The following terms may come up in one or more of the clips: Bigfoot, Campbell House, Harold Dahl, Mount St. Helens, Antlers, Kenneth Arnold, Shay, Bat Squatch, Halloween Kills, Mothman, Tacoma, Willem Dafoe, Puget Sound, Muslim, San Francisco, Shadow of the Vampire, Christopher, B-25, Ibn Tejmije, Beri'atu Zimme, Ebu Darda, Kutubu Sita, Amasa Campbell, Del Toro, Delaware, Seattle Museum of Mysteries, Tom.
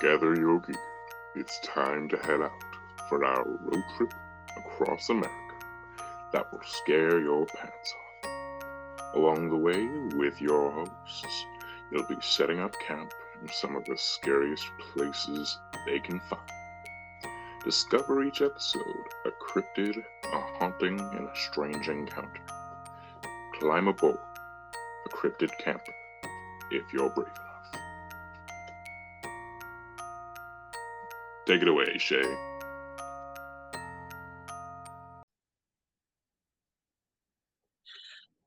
Gather your gear. It's time to head out for our road trip across America that will scare your pants off. Along the way, with your hosts, you'll be setting up camp in some of the scariest places they can find. Discover each episode a cryptid, a haunting, and a strange encounter. Climb aboard a cryptid camper if you're brave enough. Take it away, Shay.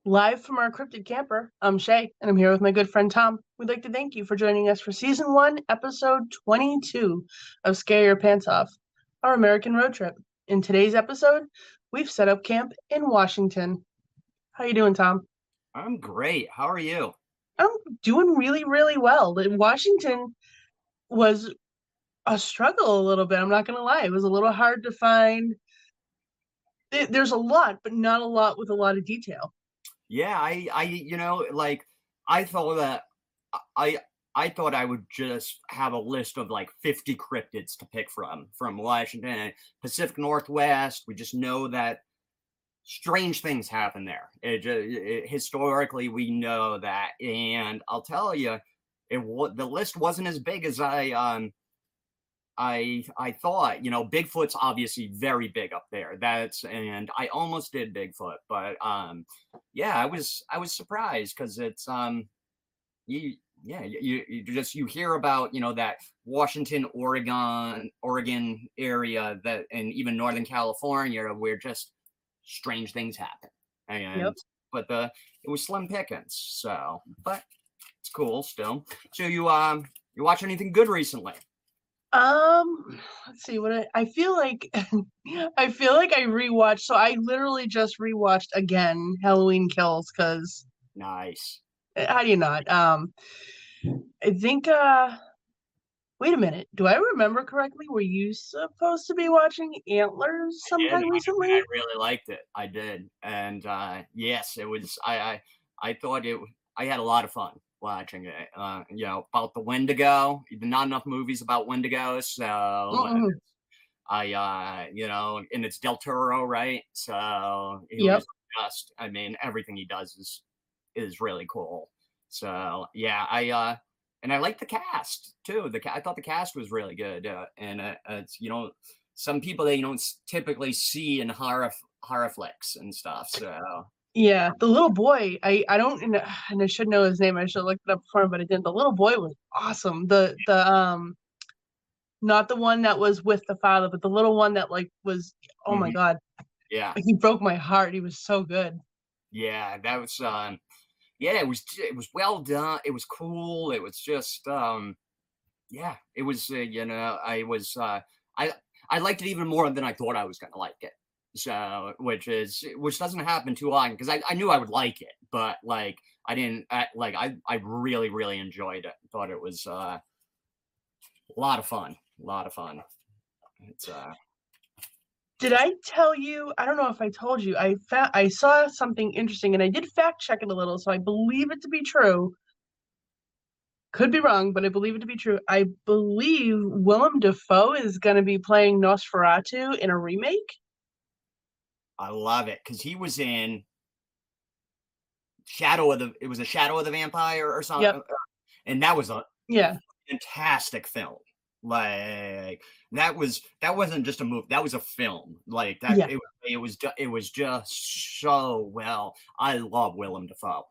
Live from our cryptid camper, I'm Shay, and I'm here with my good friend Tom. We'd like to thank you for joining us for Season 1, Episode 22 of Scare Your Pants Off, our American road trip. In today's episode, we've set up camp in Washington. How you doing, Tom? I'm great. How are you? I'm doing really, really well. Washington was a struggle a little bit, I'm not going to lie. It was a little hard to find. There's a lot, but not a lot with a lot of detail. Yeah, I thought I would just have a list of like 50 cryptids to pick from Washington and Pacific Northwest. We just know that strange things happen there. Historically, we know that, and I'll tell you, the list wasn't as big as I thought. You know, Bigfoot's obviously very big up there. And I almost did Bigfoot, but yeah, I was surprised because it's you hear about, you know, that Washington, Oregon area, that, and even Northern California, where just strange things happen. And yep. But it was slim pickings. So, but it's cool still. So you watch anything good recently? Let's see what I feel like. I feel like I rewatched. So I literally just rewatched again Halloween Kills, because nice. How do you not? I think. Wait a minute. Do I remember correctly? Were you supposed to be watching Antlers sometime recently? I really liked it. I did, and yes, it was. I thought it. I had a lot of fun watching it, you know, about the Wendigo. Not enough movies about Wendigos, so and it's Del Toro, right? So he was just, I mean, everything he does is really cool. So yeah, and I like the cast too. I thought the cast was really good, and it's, you know, some people that you don't typically see in horror flicks and stuff. So. Yeah, the little boy, I don't, and I should know his name. I should have looked it up before, but I didn't. The little boy was awesome. The not the one that was with the father, but the little one that like was, oh my God. Yeah. Like, he broke my heart. He was so good. Yeah, that was, it was well done. It was cool. It was just, it was, I liked it even more than I thought I was going to like it. So, which doesn't happen too often, because I knew I would like it, but like I didn't, like I really, really enjoyed it. Thought it was a lot of fun. It's Did I tell you? I don't know if I told you. I saw something interesting, and I did fact check it a little, so I believe it to be true. Could be wrong, but I believe it to be true. I believe Willem Dafoe is going to be playing Nosferatu in a remake. I love it, because he was in Shadow of the Vampire or something, and that was a fantastic film. Like that wasn't just a movie, that was a film. Like that, it was just so well. I love Willem Dafoe.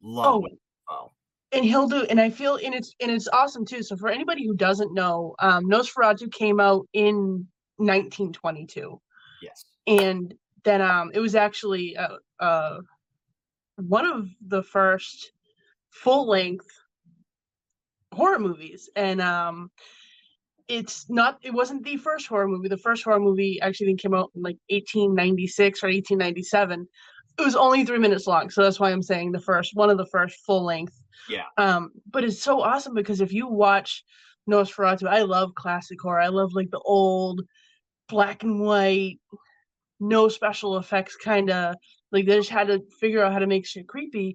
Willem Dafoe. And he'll do, and I feel, and it's awesome too. So for anybody who doesn't know, Nosferatu came out in 1922. Yes, and then it was actually one of the first full-length horror movies, and it wasn't the first horror movie. The first horror movie actually came out in like 1896 or 1897. It was only 3 minutes long, so that's why I'm saying the first one of the first full-length. Yeah. But it's so awesome, because if you watch Nosferatu, I love classic horror. I love like the old black and white, no special effects, kind of like they just had to figure out how to make shit creepy.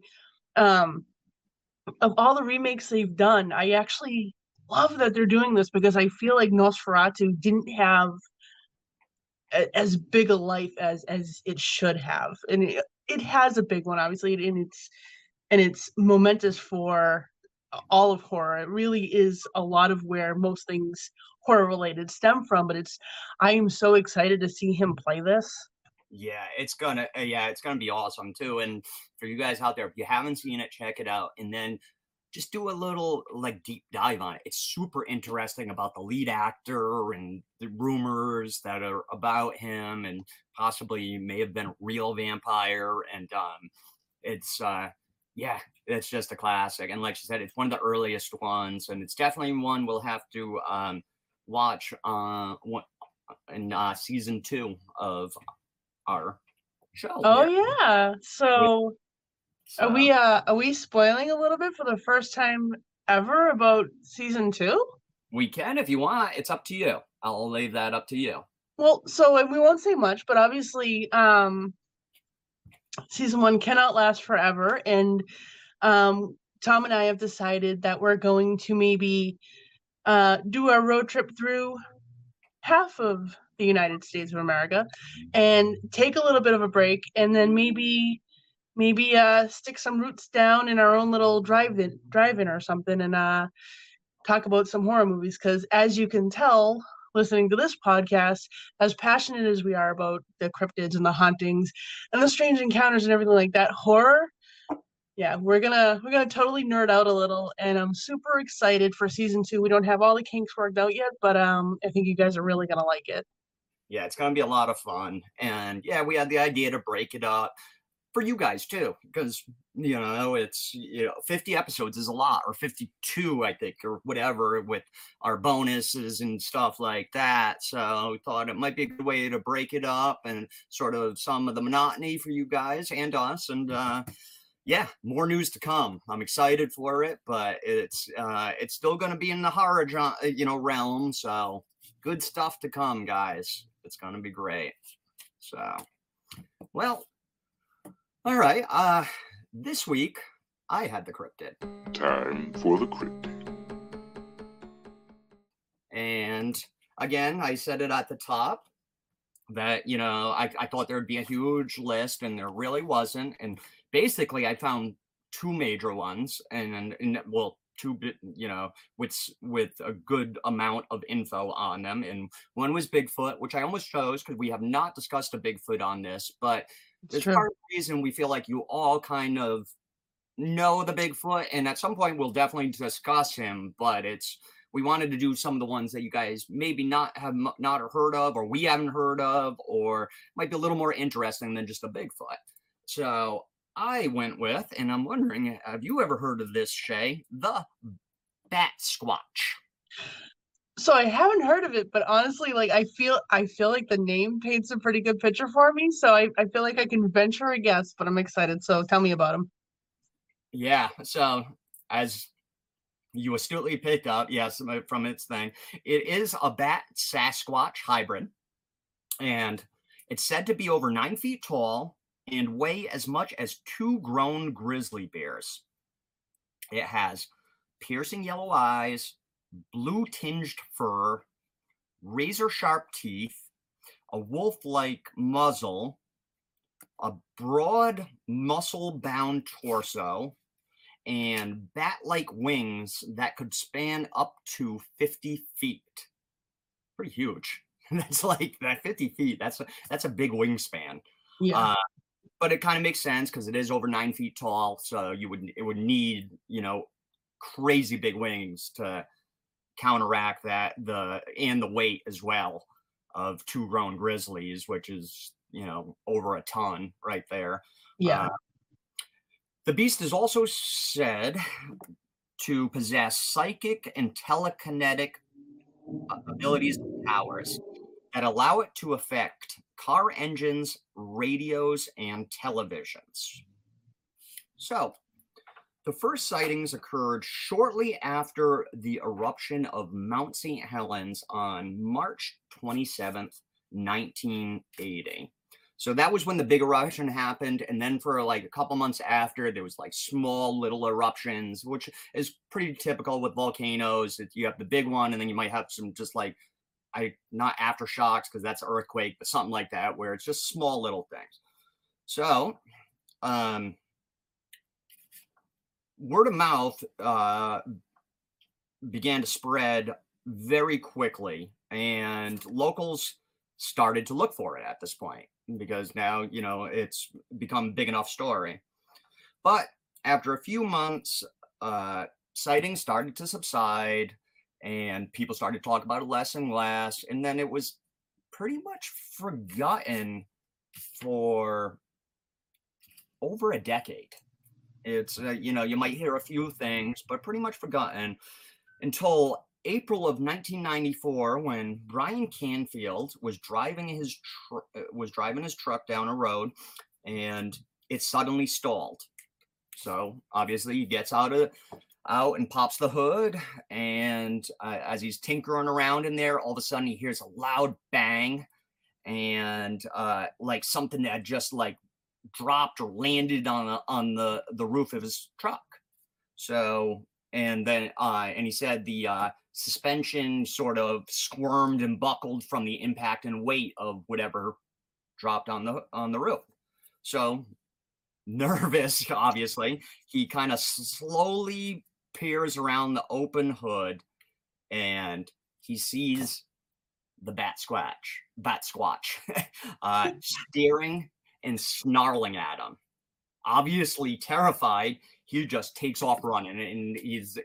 Of all the remakes they've done, I actually love that they're doing this because I feel like Nosferatu didn't have as big a life as it should have, and it has a big one, obviously, and it's momentous for all of horror. It really is a lot of where most things horror related stem from, but I am so excited to see him play this. Yeah, it's gonna be awesome too. And for you guys out there, if you haven't seen it, check it out, and then just do a little like deep dive on it. It's super interesting about the lead actor and the rumors that are about him, and possibly may have been a real vampire. And it's just a classic. And like she said, it's one of the earliest ones, and it's definitely one we'll have to watch in season 2 of our show. Oh yeah. So are we spoiling a little bit for the first time ever about season 2? We can if you want. It's up to you. I'll leave that up to you. Well, so we won't say much, but obviously season 1 cannot last forever, and Tom and I have decided that we're going to maybe do a road trip through half of the United States of America and take a little bit of a break, and then maybe stick some roots down in our own little drive-in or something, and talk about some horror movies. Because as you can tell, listening to this podcast, as passionate as we are about the cryptids and the hauntings and the strange encounters and everything like that, horror, yeah, we're gonna totally nerd out a little. And I'm super excited for season 2. We don't have all the kinks worked out yet, but I think you guys are really gonna like it. Yeah, it's gonna be a lot of fun. And yeah, we had the idea to break it up for you guys too, because it's 50 episodes is a lot, or 52 I think, or whatever, with our bonuses and stuff like that. So we thought it might be a good way to break it up and sort of some of the monotony for you guys and us. And more news to come. I'm excited for it, but it's still going to be in the horror realm. So good stuff to come, guys. It's going to be great. So all right, this week, I had the cryptid. Time for the cryptid. And again, I said it at the top that, I thought there'd be a huge list, and there really wasn't. And basically, I found two major ones, and two, with a good amount of info on them. And one was Bigfoot, which I almost chose because we have not discussed a Bigfoot on this, but it's part of the reason we feel like you all kind of know the Bigfoot, and at some point we'll definitely discuss him, but we wanted to do some of the ones that you guys maybe not heard of, or we haven't heard of, or might be a little more interesting than just a Bigfoot. So I went with, and I'm wondering, have you ever heard of this, Shay? The Bat Squatch. So I haven't heard of it, but honestly, like I feel like the name paints a pretty good picture for me. So I feel like I can venture a guess, but I'm excited. So tell me about him. Yeah. So as you astutely picked up, yes, from its thing, it is a bat Sasquatch hybrid, and it's said to be over 9 feet tall and weigh as much as 2 grown grizzly bears. It has piercing yellow eyes, blue tinged fur, razor sharp teeth, a wolf-like muzzle, a broad muscle-bound torso, and bat-like wings that could span up to 50 feet. Pretty huge. That's like that 50 feet. That's a big wingspan. Yeah. But it kind of makes sense because it is over 9 feet tall, so it would need crazy big wings to counteract that, the weight as well of 2 grown grizzlies, which is over a ton right there. The beast is also said to possess psychic and telekinetic abilities and powers that allow it to affect car engines, radios, and televisions. So the first sightings occurred shortly after the eruption of Mount St. Helens on March 27th, 1980. So that was when the big eruption happened. And then for like a couple months after, there was like small little eruptions, which is pretty typical with volcanoes. You have the big one, and then you might have some just like, not aftershocks, because that's an earthquake, but something like that, where it's just small little things. So word of mouth began to spread very quickly, and locals started to look for it at this point, because now, you know, it's become a big enough story. But after a few months, sightings started to subside, and people started to talk about it less and less. And then it was pretty much forgotten for over a decade. It's, you know, you might hear a few things, but pretty much forgotten until April of 1994, when Brian Canfield was driving his truck down a road, and it suddenly stalled. So obviously he gets out and pops the hood, and as he's tinkering around in there, all of a sudden he hears a loud bang, and like something that just like dropped or landed on the roof of his truck. So, and then and he said the suspension sort of squirmed and buckled from the impact and weight of whatever dropped on the roof. So nervous, obviously, he kind of slowly peers around the open hood, and he sees the Bat Squatch, staring and snarling at him. Obviously terrified, he just takes off running, and he's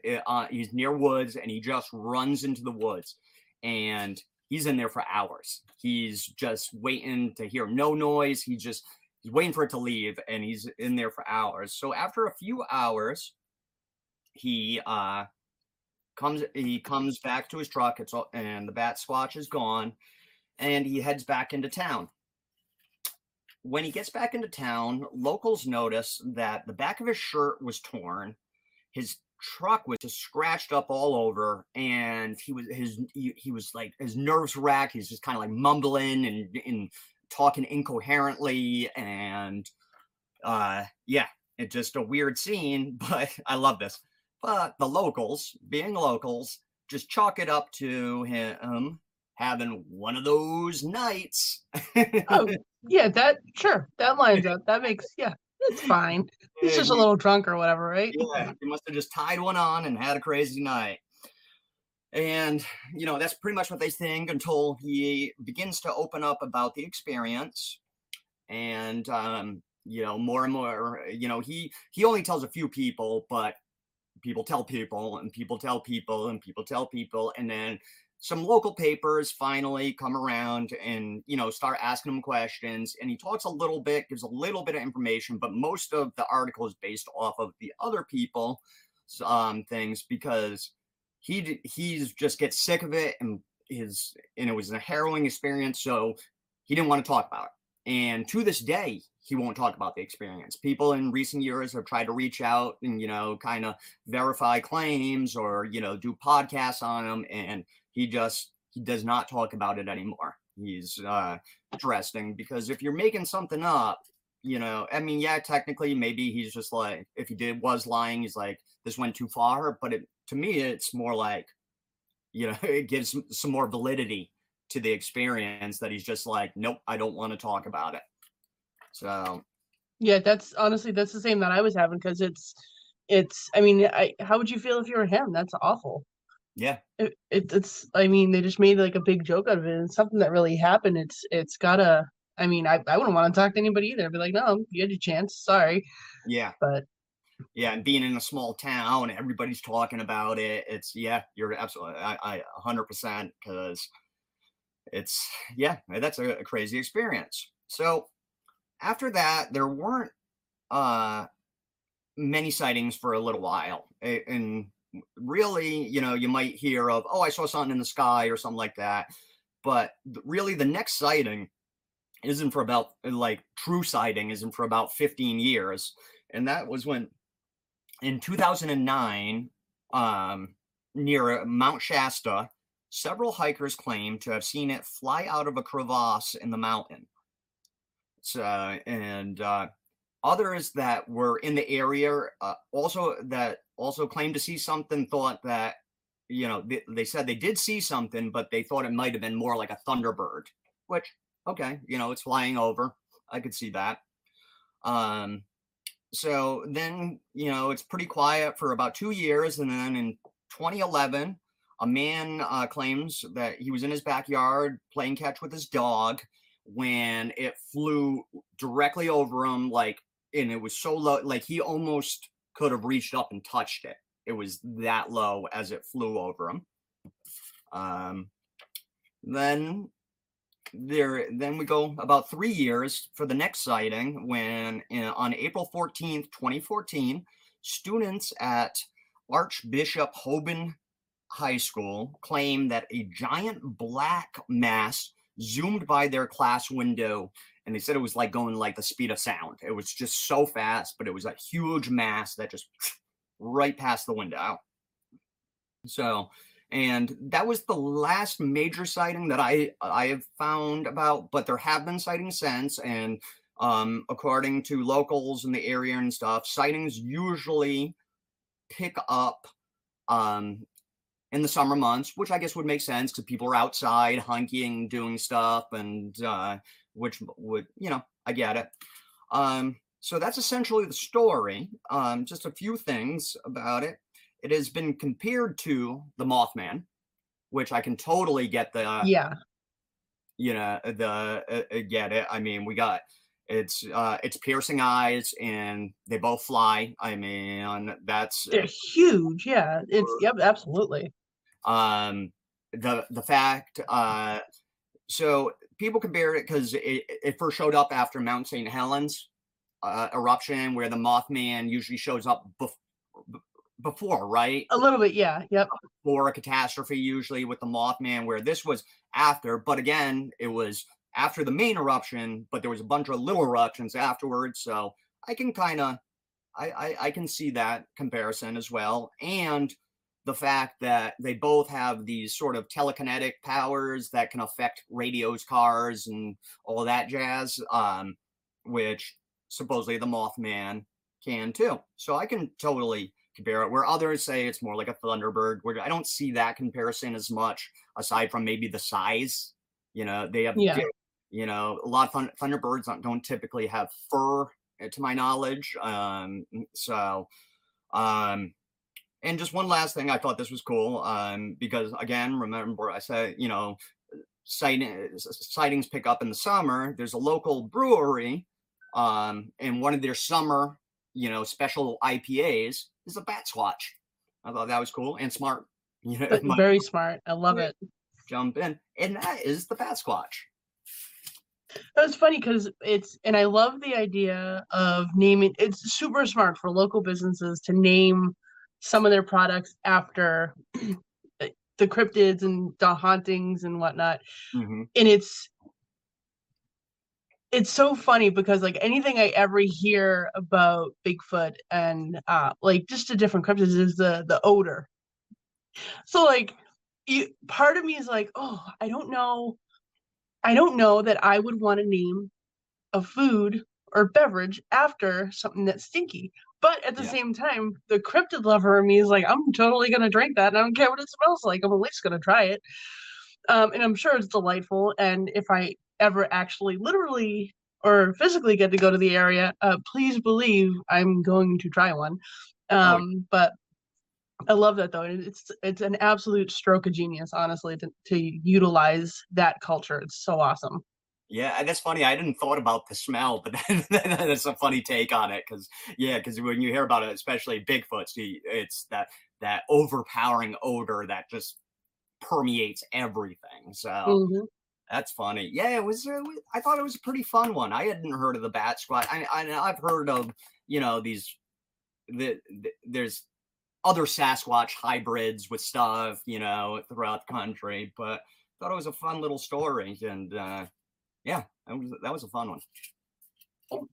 near woods, and he just runs into the woods, and he's in there for hours. He's just waiting to hear no noise. He's waiting for it to leave, and he's in there for hours. So after a few hours, he comes back to his truck. And the Bat Squatch is gone, and he heads back into town. When he gets back into town, locals notice that the back of his shirt was torn, his truck was just scratched up all over, and he was like, his nerves racked. He's just kind of like mumbling and talking incoherently, and yeah, it's just a weird scene, but I love this. But the locals, being locals, just chalk it up to him having one of those nights. Oh, yeah, that lines up. That makes, yeah, it's fine. He's just a little drunk or whatever, right? Yeah, he must have just tied one on and had a crazy night. And, you know, that's pretty much what they think until he begins to open up about the experience. And, you know, more and more, you know, he only tells a few people, but people tell people, and people tell people, and people tell people. And then some local papers finally come around and, you know, start asking him questions. And he talks a little bit, gives a little bit of information, but most of the article is based off of the other people's things, because he's just gets sick of it, and it was a harrowing experience, so he didn't want to talk about it. And to this day, he won't talk about the experience. People in recent years have tried to reach out and, you know, kind of verify claims or, you know, do podcasts on him, and he does not talk about it anymore. He's interesting, because if you're making something up, you know, I mean, yeah, technically, maybe he's just like, if he was lying, he's like, this went too far. But to me, it's more like, you know, it gives some more validity to the experience that he's just like, nope, I don't want to talk about it. So, yeah, that's the same that I was having, because how would you feel if you were him? That's awful. Yeah, it's they just made like a big joke out of it, and it's something that really happened. It's gotta. I mean, I wouldn't want to talk to anybody either. I'd be like, no, you had your chance. Sorry. Yeah. But yeah, and being in a small town, everybody's talking about it. It's, yeah, you're absolutely, I 100%, because it's, yeah, that's a crazy experience. So after that, there weren't many sightings for a little while. And really, you know, you might hear of, oh, I saw something in the sky or something like that. But really the next sighting isn't for about 15 years. And that was when, in 2009, near Mount Shasta, several hikers claimed to have seen it fly out of a crevasse in the mountain. and others that were in the area also claimed to see something, thought that, you know, they said they did see something, but they thought it might have been more like a Thunderbird, which, okay, you know, it's flying over. I could see that. So then, you know, it's pretty quiet for about 2 years. And then in 2011, a man claims that he was in his backyard playing catch with his dog when it flew directly over him, and it was so low, he almost could have reached up and touched it. It was that low as it flew over him. Then we go about 3 years for the next sighting when on April 14th, 2014, students at Archbishop Hoban High School claim that a giant black mass zoomed by their class window, and they said it was like going like the speed of sound. It was just so fast, but it was a huge mass that just right past the window. So, and that was the last major sighting that I have found about, but there have been sightings since. And according to locals in the area and stuff, sightings usually pick up in the summer months, which I guess would make sense because people are outside hunking, doing stuff, and which would, you know, I get it. So that's essentially the story. Just a few things about it. It has been compared to the Mothman, which I can totally get get it. I mean, we got, it's piercing eyes and they both fly. I mean, they're huge. Yeah. Absolutely. The fact, so people compare it because it first showed up after Mount St. Helens eruption, where the Mothman usually shows up before, right? A little bit, yeah. Yep. Before a catastrophe, usually, with the Mothman, where this was after. But again, it was after the main eruption, but there was a bunch of little eruptions afterwards. So I can kind of, I can see that comparison as well. And the fact that they both have these sort of telekinetic powers that can affect radios, cars, and all that jazz, which supposedly the Mothman can too. So I can totally compare it, where others say it's more like a Thunderbird, where I don't see that comparison as much, aside from maybe the size. You know, they have, you know, a lot of Thunderbirds don't typically have fur, to my knowledge. And just one last thing, I thought this was cool, because again, remember I said, you know, sightings pick up in the summer. There's a local brewery, and one of their summer, you know, special IPAs is a Bat Squatch. I thought that was cool and smart. You know, very smart. I love it. Jump in. And that is the Bat Squatch. That was funny because and I love the idea of naming, it's super smart for local businesses to name some of their products after the cryptids and the hauntings and whatnot. Mm-hmm. And it's so funny because like anything I ever hear about Bigfoot and like just the different cryptids is the odor. So like part of me is like, oh, I don't know that I would want to name a food or beverage after something that's stinky. But at the same time, the cryptid lover in me is like, I'm totally going to drink that. And I don't care what it smells like. I'm at least going to try it. And I'm sure it's delightful. And if I ever actually literally or physically get to go to the area, please believe I'm going to try one. But I love that, though. It's an absolute stroke of genius, honestly, to utilize that culture. It's so awesome. Yeah, that's funny. I hadn't thought about the smell, but that's a funny take on it. Because when you hear about it, especially Bigfoot, it's that overpowering odor that just permeates everything. So That's funny. Yeah, it was. I thought it was a pretty fun one. I hadn't heard of the Bat Squatch. I've heard of, you know, these. There's other Sasquatch hybrids with stuff, you know, throughout the country. But I thought it was a fun little story, and that was a fun one. All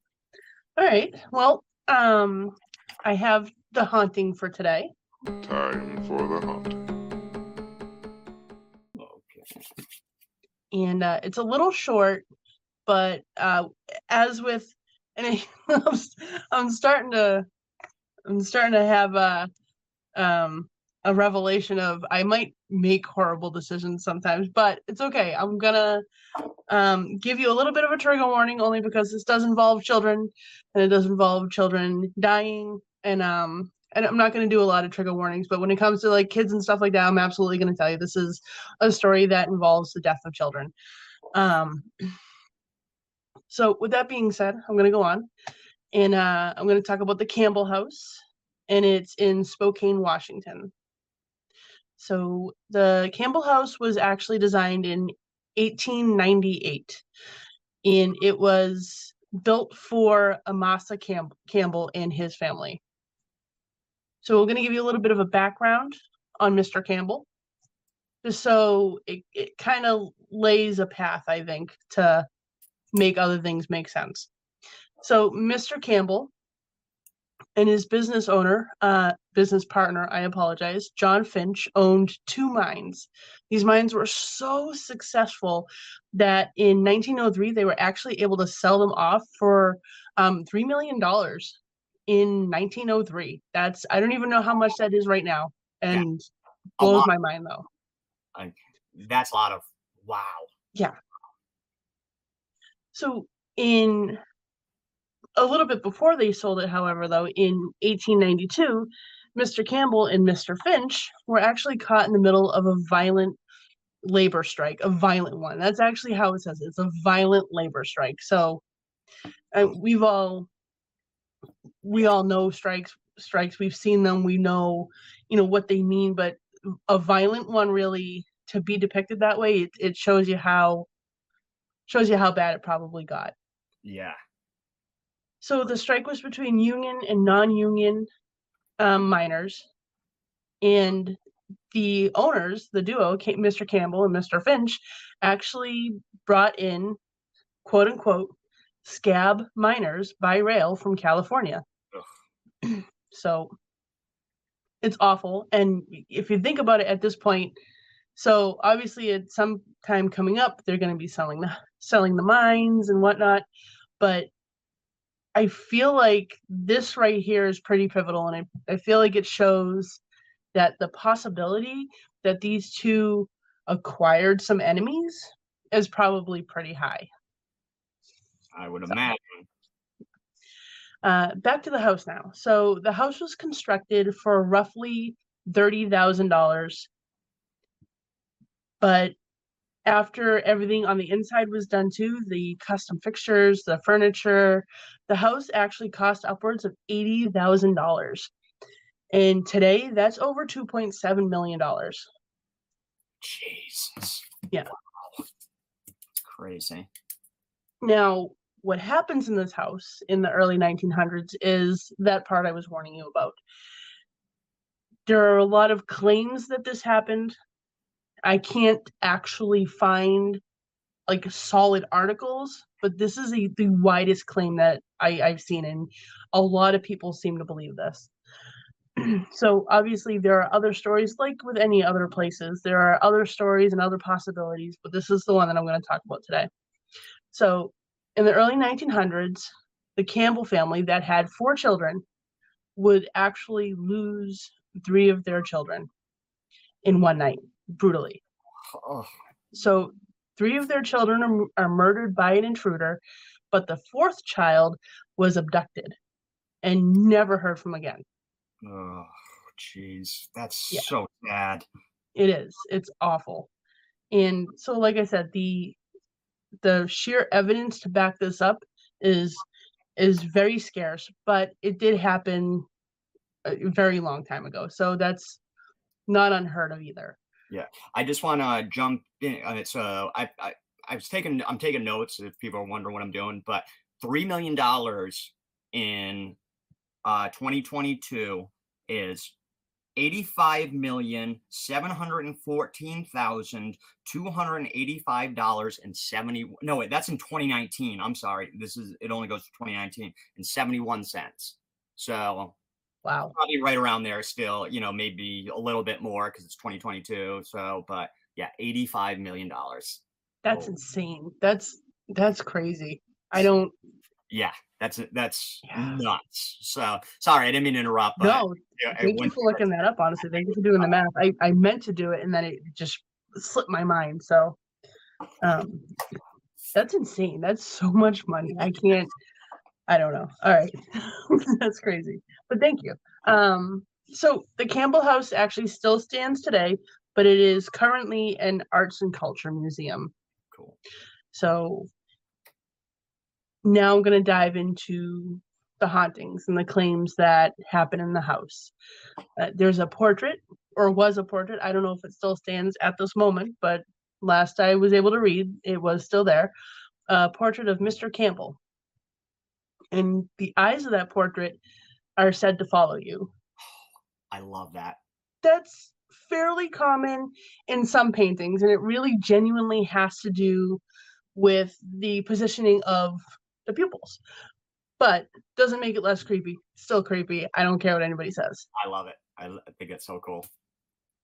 right. Well, I have the haunting for today. Time for the haunting. Okay. And it's a little short, but as with any, I'm starting to have a revelation of I might make horrible decisions sometimes, but it's okay. I'm gonna give you a little bit of a trigger warning only because this does involve children, and it does involve children dying, and I'm not going to do a lot of trigger warnings, but when it comes to like kids and stuff like that, I'm absolutely going to tell you this is a story that involves the death of children. So with that being said, I'm going to go on, and I'm going to talk about the Campbell House, and it's in Spokane, Washington. So the Campbell House was actually designed in 1898, and it was built for Amasa Campbell and his family. So we're going to give you a little bit of a background on Mr. Campbell, just so it kind of lays a path, I think, to make other things make sense. So Mr. Campbell and his business partner, John Finch, owned two mines. These mines were so successful that in 1903, they were actually able to sell them off for $3 million. In 1903. That's, I don't even know how much that is right now, and yeah, blows my mind though. That's a lot of, wow. Yeah. So in a little bit before they sold it, however, though, in 1892, Mr. Campbell and Mr. Finch were actually caught in the middle of a violent labor strike, a violent one. That's actually how it says it. It's a violent labor strike. So we all know strikes. We've seen them. We know, what they mean, but a violent one, really, to be depicted that way, it shows you how bad it probably got. Yeah. So the strike was between union and non-union miners, and the owners, the duo, Mr. Campbell and Mr. Finch, actually brought in, quote unquote, scab miners by rail from California. Ugh. So it's awful. And if you think about it at this point, so obviously at some time coming up, they're going to be selling the mines and whatnot. But I feel like this right here is pretty pivotal. And I feel like it shows that the possibility that these two acquired some enemies is probably pretty high. I would imagine. Back to the house now. So the house was constructed for roughly $30,000. But after everything on the inside was done too, the custom fixtures, the furniture, the house actually cost upwards of $80,000. And today, that's over $2.7 million. Jesus. Yeah. Wow. Crazy. Now, what happens in this house in the early 1900s is that part I was warning you about. There are a lot of claims that this happened. I can't actually find like solid articles, but this is the widest claim that I've seen, and a lot of people seem to believe this. So obviously there are other stories, like with any other places, there are other stories and other possibilities, but this is the one that I'm going to talk about today. So in the early 1900s, the Campbell family that had four children would actually lose three of their children in one night, brutally. Oh. So three of their children are murdered by an intruder, but the fourth child was abducted and never heard from again. Oh, geez. That's so bad. It is. It's awful. And so, like I said, the sheer evidence to back this up is very scarce, but it did happen a very long time ago. So that's not unheard of either. Yeah. I just want to jump in. So I'm taking notes if people are wondering what I'm doing, but $3 million in 2022 is $85,714,285.71. No, wait, that's in 2019. I'm sorry. It only goes to 2019 and 71 cents. So wow, probably right around there still, maybe a little bit more because it's 2022. So, but yeah, $85 million. That's insane. That's crazy. I don't. Yeah, that's nuts. So sorry, I didn't mean to interrupt. But no, thank you for looking that up. Honestly, thank you for doing the math. I meant to do it, and then it just slipped my mind. So that's insane. That's so much money. I can't. I don't know. All right, that's crazy. But thank you. So the Campbell House actually still stands today, but it is currently an arts and culture museum. Cool. So now I'm going to dive into the hauntings and the claims that happen in the house. There's a portrait, or was a portrait. I don't know if it still stands at this moment, but last I was able to read, it was still there. A portrait of Mr. Campbell. And the eyes of that portrait are said to follow you. I love that. That's fairly common in some paintings, and it really genuinely has to do with the positioning of the pupils, but doesn't make it less creepy. Still creepy. I don't care what anybody says. I love it. I think it's so cool.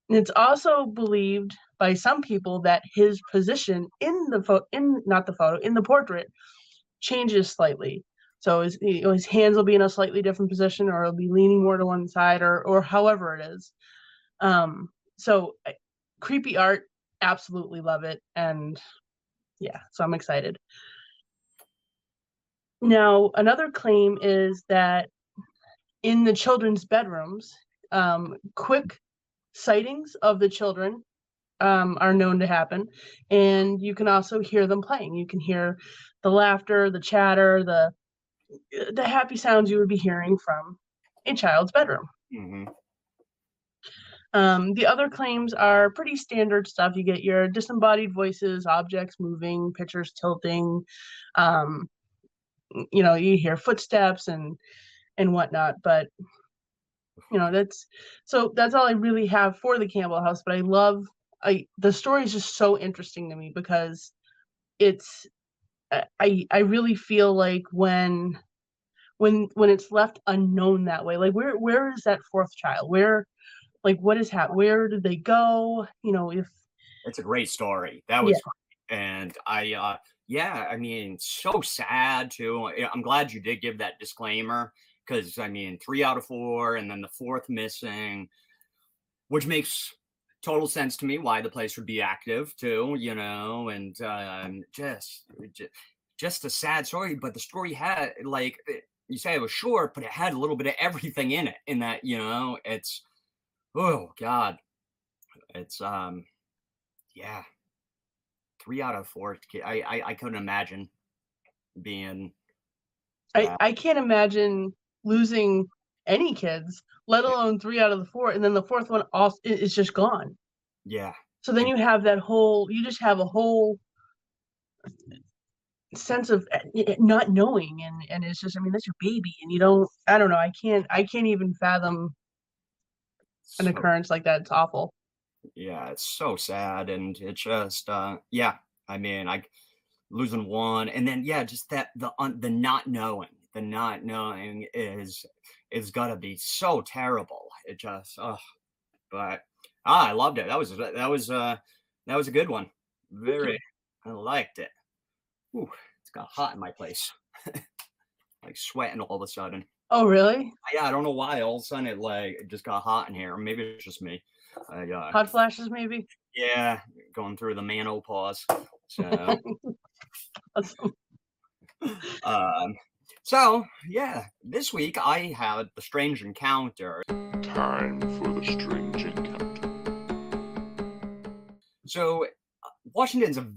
And it's also believed by some people that his position in the in the portrait changes slightly. So his hands will be in a slightly different position, or it'll be leaning more to one side, or however it is. So creepy art, absolutely love it. And yeah, so I'm excited. Now, another claim is that in the children's bedrooms, quick sightings of the children are known to happen. And you can also hear them playing. You can hear the laughter, the chatter, the happy sounds you would be hearing from a child's bedroom. Mm-hmm. The other claims are pretty standard stuff. You get your disembodied voices, objects moving, pictures tilting. You hear footsteps and whatnot. But that's all I really have for the Campbell House. But I love the story is just so interesting to me, because it's. I really feel like when it's left unknown that way, like where is that fourth child? Where, like, what is happening? Where did they go? If it's a great story, that was, yeah. And I mean, so sad too. I'm glad you did give that disclaimer, because 3 out of 4, and then the fourth missing, which makes total sense to me why the place would be active too, and just a sad story. But the story had, like you say, it was short, but it had a little bit of everything in it. In that, it's, oh God, it's yeah, 3 out of 4. I couldn't imagine being. I can't imagine losing any kids, let alone 3 out of 4, and then the fourth one also is just gone. Yeah. So then you have that whole, you just have a whole sense of not knowing, and it's just, that's your baby, and you don't. I don't know. I can't even fathom an occurrence like that. It's awful. Yeah, it's so sad, and it's just losing one, and then just that the not knowing. The not knowing is gotta be so terrible. It just, I loved it. That was a good one. Very, I liked it. Ooh, it's got hot in my place, like sweating all of a sudden. Oh, really? Yeah, I don't know why. All of a sudden, it just got hot in here. Maybe it's just me. Hot flashes, maybe. Yeah, going through the menopause. So. Awesome. So, yeah, this week I had the strange encounter. Time for the strange encounter. So, Washington's a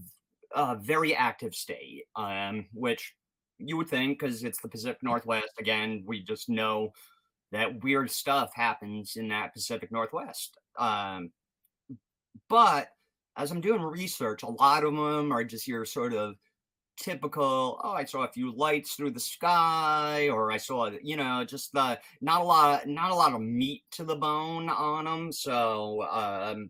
very active state, which you would think, because it's the Pacific Northwest. Again, we just know that weird stuff happens in that Pacific Northwest. But as I'm doing research, a lot of them are just your sort of typical, I saw a few lights through the sky, or I saw, just the not a lot of meat to the bone on them. So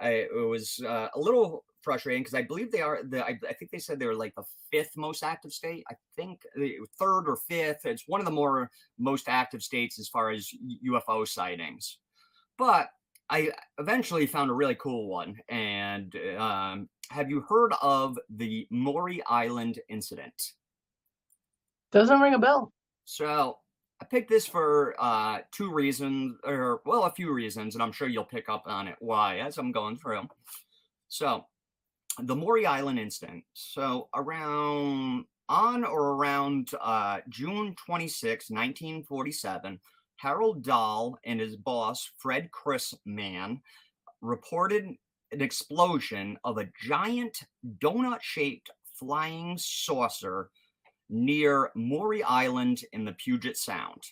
it was a little frustrating, because I believe they are I think they said they were like the fifth most active state. I think third or fifth. It's one of the most active states as far as UFO sightings. But I eventually found a really cool one. And have you heard of the Maury Island incident? Doesn't ring a bell. So I picked this for two reasons, or well, a few reasons, and I'm sure you'll pick up on it why as I'm going through. So the Maury Island incident. So around June 26, 1947, Harold Dahl and his boss, Fred Chrisman, reported an explosion of a giant donut-shaped flying saucer near Maury Island in the Puget Sound.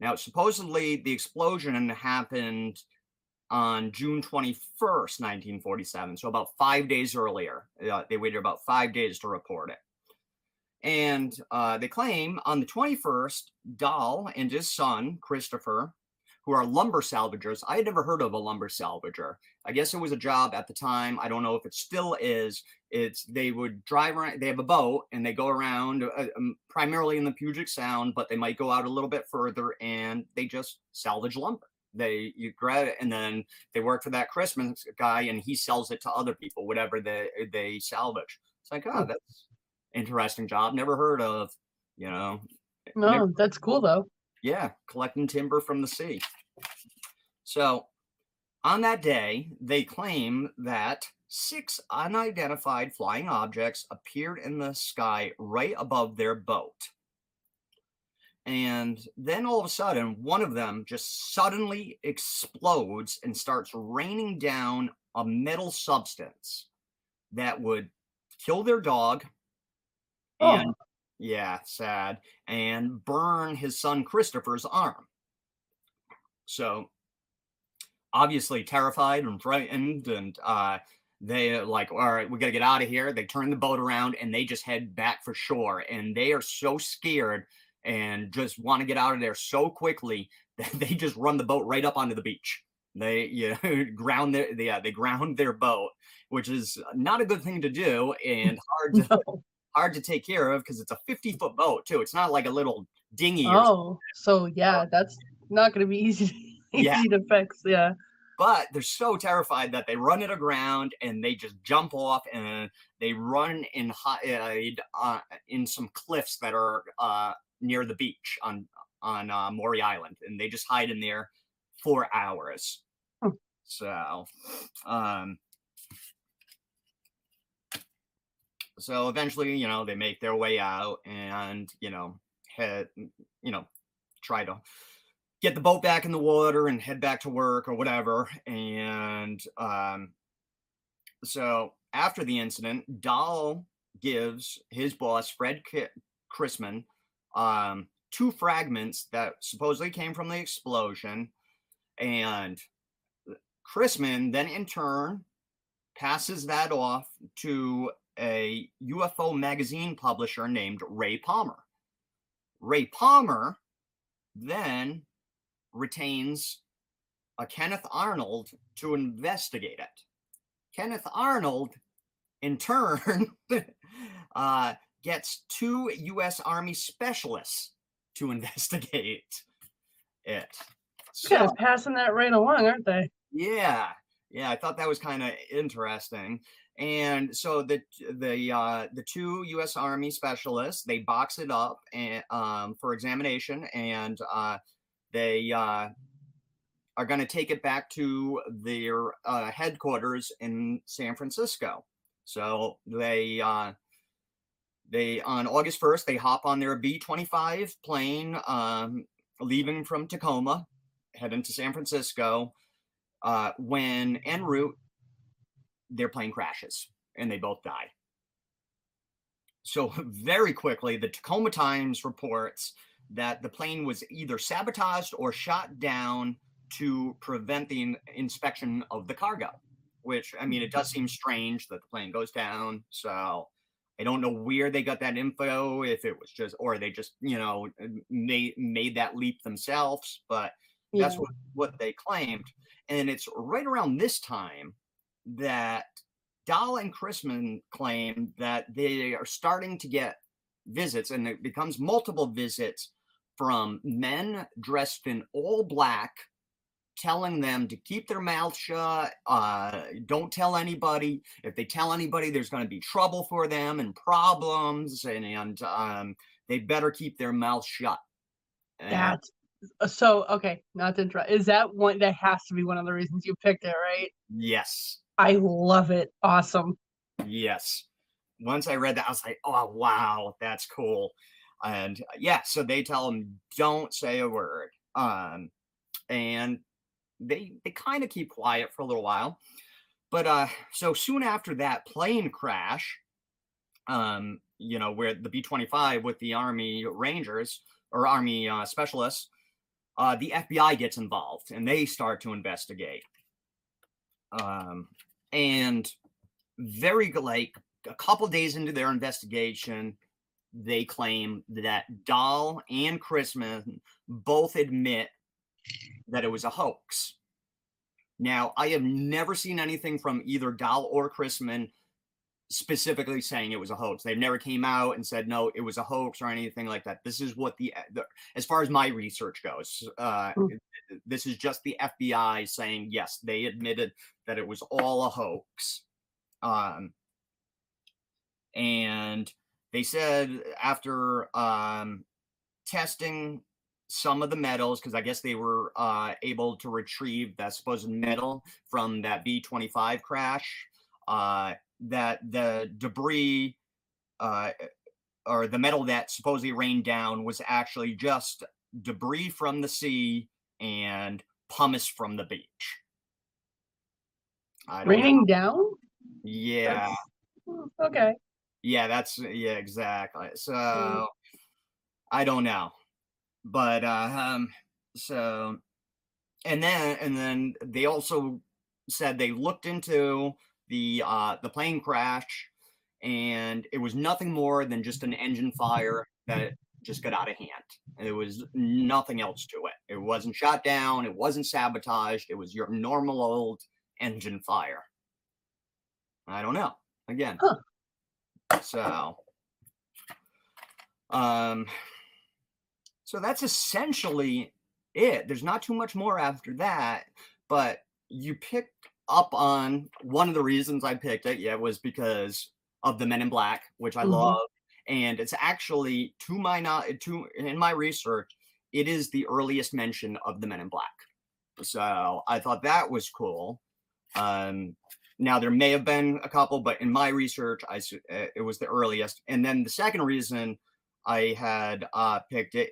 Now, supposedly, the explosion happened on June 21st, 1947, so about 5 days earlier. They waited about 5 days to report it. And they claim on the 21st, Dahl and his son, Christopher, who are lumber salvagers. I had never heard of a lumber salvager. I guess it was a job at the time. I don't know if it still is. They would drive around. They have a boat, and they go around primarily in the Puget Sound, but they might go out a little bit further, and they just salvage lumber. You grab it, and then they work for that Christmas guy, and he sells it to other people, whatever they salvage. It's like, oh, that's interesting job. Never heard of, you know. No, that's cool, though. Yeah, collecting timber from the sea. So on that day, they claim that 6 unidentified flying objects appeared in the sky right above their boat. And then all of a sudden, one of them just suddenly explodes and starts raining down a metal substance that would kill their dog. Oh. And yeah, sad. And burn his son Christopher's arm. So obviously terrified and frightened, and they like, all right, we got to get out of here. They turn the boat around and they just head back for shore. And they are so scared and just want to get out of there so quickly that they just run the boat right up onto the beach. They ground their boat, which is not a good thing to do and hard to take care of because it's a 50-foot boat too. It's not like a little dinghy. Oh, so yeah, that's not going to be easy to fix. Yeah. But they're so terrified that they run it aground and they just jump off and they run and hide in some cliffs that are near the beach on Maury Island, and they just hide in there for hours. Oh. So, So eventually, you know, they make their way out and, you know, try to get the boat back in the water and head back to work or whatever. And so after the incident, Dahl gives his boss, Fred Chrisman, 2 fragments that supposedly came from the explosion. And Chrisman then in turn passes that off to a UFO magazine publisher named Ray Palmer. Ray Palmer then retains a Kenneth Arnold to investigate it. Kenneth Arnold, in turn, gets 2 U.S. Army specialists to investigate it. So, yeah, passing that right along, aren't they? Yeah, I thought that was kind of interesting. And so the 2 U.S. Army specialists, they box it up and, for examination, and they are going to take it back to their headquarters in San Francisco. So they on August 1st, they hop on their B-25 plane, leaving from Tacoma, heading to San Francisco, when en route, their plane crashes and they both die. So very quickly, the Tacoma Times reports that the plane was either sabotaged or shot down to prevent the inspection of the cargo, which, I mean, it does seem strange that the plane goes down. So I don't know where they got that info, if it was just, or they just, you know, made that leap themselves, but that's what they claimed. And it's right around this time that Dahl and Chrisman claim that they are starting to get visits, and it becomes multiple visits from men dressed in all black, telling them to keep their mouth shut, don't tell anybody. If they tell anybody, there's going to be trouble for them and problems, and they better keep their mouths shut. And that's so okay. Not to interrupt. Is that one that has to be one of the reasons you picked it, right? Yes. I love it. Awesome. Yes. Once I read that, I was like, oh, wow, that's cool. And yeah, so they tell him, don't say a word. And they kind of keep quiet for a little while. But so soon after that plane crash, you know, where the B-25 with the Army Rangers or Army specialists, the FBI gets involved and they start to investigate. And very like a couple days into their investigation, they claim that Dahl and Chrisman both admit that it was a hoax. Now, I have never seen anything from either Dahl or Chrisman specifically saying it was a hoax. They've never came out and said, no, it was a hoax or anything like that. This is what the as far as my research goes, this is just the FBI saying, yes, they admitted that it was all a hoax. And they said after testing some of the metals, because I guess they were able to retrieve that supposed metal from that B-25 crash, that the debris or the metal that supposedly rained down was actually just debris from the sea and pumice from the beach. Raining down? Yeah. That's... Okay. Yeah, that's, yeah, exactly. So, I don't know. But, so, and then they also said they looked into the plane crash and it was nothing more than just an engine fire that just got out of hand. And there was nothing else to it. It wasn't shot down. It wasn't sabotaged. It was your normal old engine fire. I don't know. Again. Huh. So, so that's essentially it. There's not too much more after that, but you picked up on one of the reasons I picked it. Yeah, was because of the Men in Black, which I love, and it's actually in my research, it is the earliest mention of the Men in Black. So I thought that was cool. Now, there may have been a couple, but in my research, it was the earliest. And then the second reason I had picked it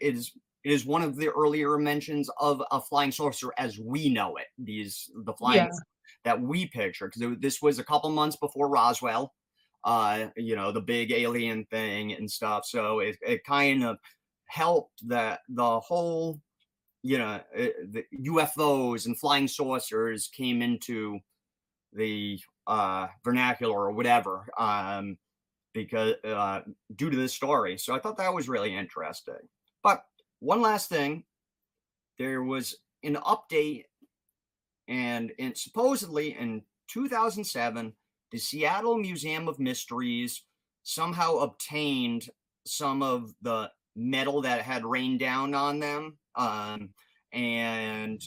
is one of the earlier mentions of a flying saucer as we know it, the flying that we picture, because this was a couple months before Roswell, you know, the big alien thing and stuff. So it kind of helped that the whole, you know, the UFOs and flying saucers came into the vernacular or whatever, because due to this story. So I thought that was really interesting. But one last thing, there was an update, and supposedly in 2007, the Seattle Museum of Mysteries somehow obtained some of the metal that had rained down on them, and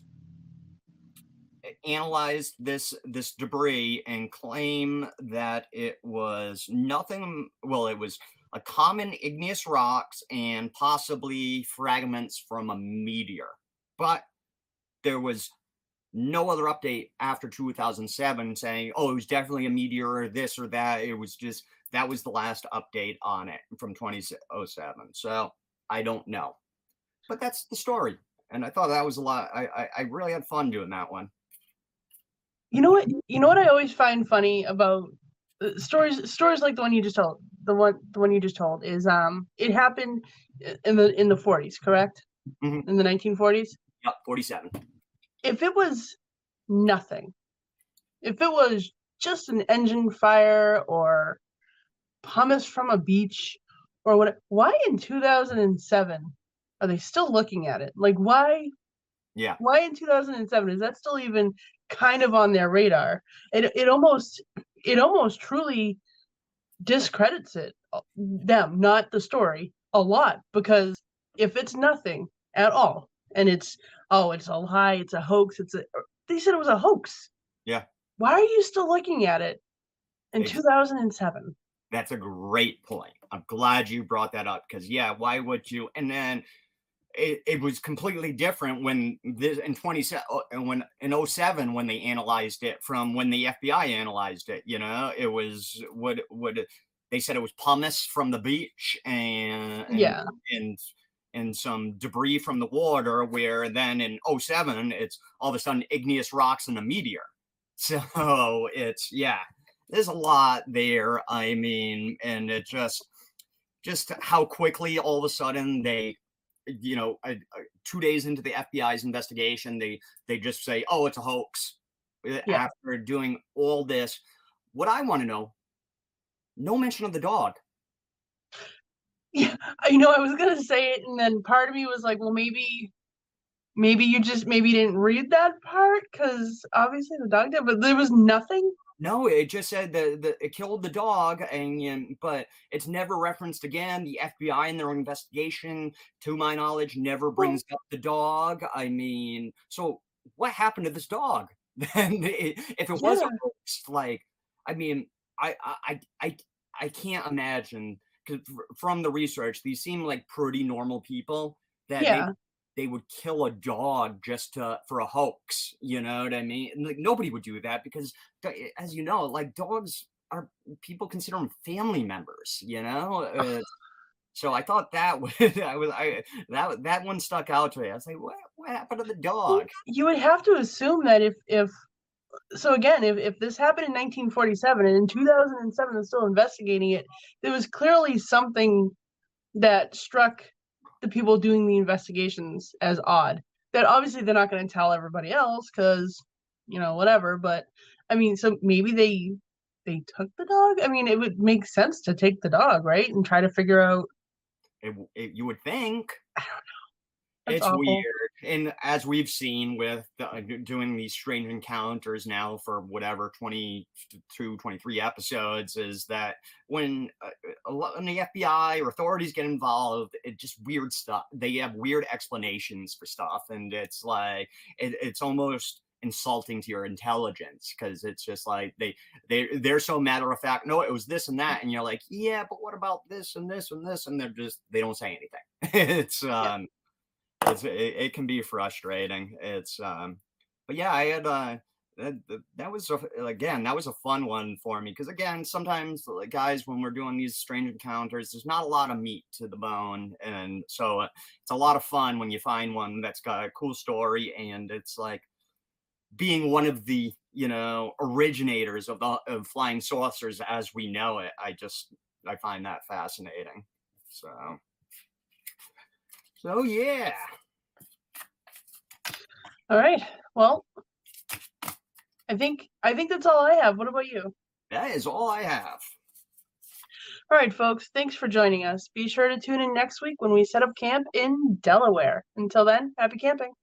analyzed this debris and claim that it was nothing. Well, it was a common igneous rocks and possibly fragments from a meteor. But there was no other update after 2007 saying, oh, it was definitely a meteor or this or that. It was just, that was the last update on it from 2007. So I don't know, but that's the story. And I thought that was a lot. I really had fun doing that one. You know what I always find funny about stories like the one you just told is it happened in the 40s, correct? Mm-hmm. In the 1940s? Yeah, 47. If it was nothing, if it was just an engine fire or pumice from a beach or what, why in 2007 are they still looking at it? Like why? Yeah. Why in 2007 is that still even kind of on their radar? It almost truly discredits them, not the story, a lot, because if it's nothing at all and it's, oh, it's a lie, it's a hoax, they said it was a hoax. Yeah. Why are you still looking at it in 2007? That's a great point. I'm glad you brought that up because, yeah, why would you? And then it was completely different when this in 27 when in 07 when they analyzed it from when the FBI analyzed it. You know, it was would they said it was pumice from the beach and some debris from the water, where then in 07, it's all of a sudden igneous rocks and a meteor. So it's, yeah, there's a lot there. I mean, and it just how quickly all of a sudden they, you know, 2 days into the FBI's investigation, they just say, oh, it's a hoax. Yeah. After doing all this, what I want to know, no mention of the dog. Yeah, you know, I was going to say it, and then part of me was like, well, maybe you just maybe didn't read that part, because obviously the dog did, but there was nothing. No, it just said that it killed the dog, and but it's never referenced again. The FBI in their investigation, to my knowledge, never brings up the dog. I mean, so what happened to this dog? Then if it was a hoax, like, I mean, I can't imagine. Because from the research, these seem like pretty normal people that they would kill a dog just for a hoax. You know what I mean? And like, nobody would do that because, as you know, like dogs are, people consider them family members. You know, so I thought that that one stuck out to me. I was like, what happened to the dog? You would have to assume that if so again, if this happened in 1947 and in 2007 they're still investigating it, there was clearly something that struck the people doing the investigations as odd. That obviously they're not going to tell everybody else because, you know, whatever. But I mean, so maybe they took the dog. I mean, it would make sense to take the dog, right, and try to figure out. It you would think. I don't know. That's it's awful. Weird. And as we've seen with doing these strange encounters now for whatever 22, 23 episodes, is that when the FBI or authorities get involved, it just weird stuff. They have weird explanations for stuff. And it's like, it's almost insulting to your intelligence because it's just like they're so matter of fact. No, it was this and that. And you're like, yeah, but what about this and this and this? And they don't say anything. It's, It can be frustrating. It's but yeah, I had that was a fun one for me because again, sometimes guys, when we're doing these strange encounters, there's not a lot of meat to the bone, and so it's a lot of fun when you find one that's got a cool story, and it's like being one of the, you know, originators of the flying saucers as we know it. I find that fascinating. So yeah. All right. Well, I think that's all I have. What about you? That is all I have. All right, folks. Thanks for joining us. Be sure to tune in next week when we set up camp in Delaware. Until then, happy camping.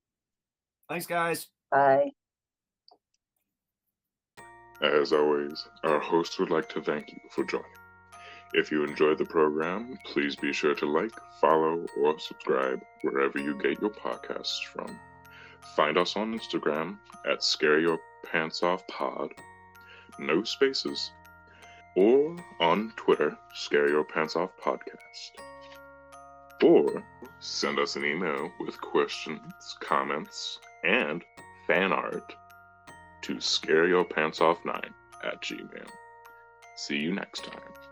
Thanks, guys. Bye. As always, our host would like to thank you for joining. If you enjoyed the program, please be sure to like, follow, or subscribe wherever you get your podcasts from. Find us on Instagram at Scare Your Pants Off Pod, no spaces, or on Twitter, Scare Your Pants Off Podcast. Or send us an email with questions, comments, and fan art to scareyourpantsoff9@gmail.com. See you next time.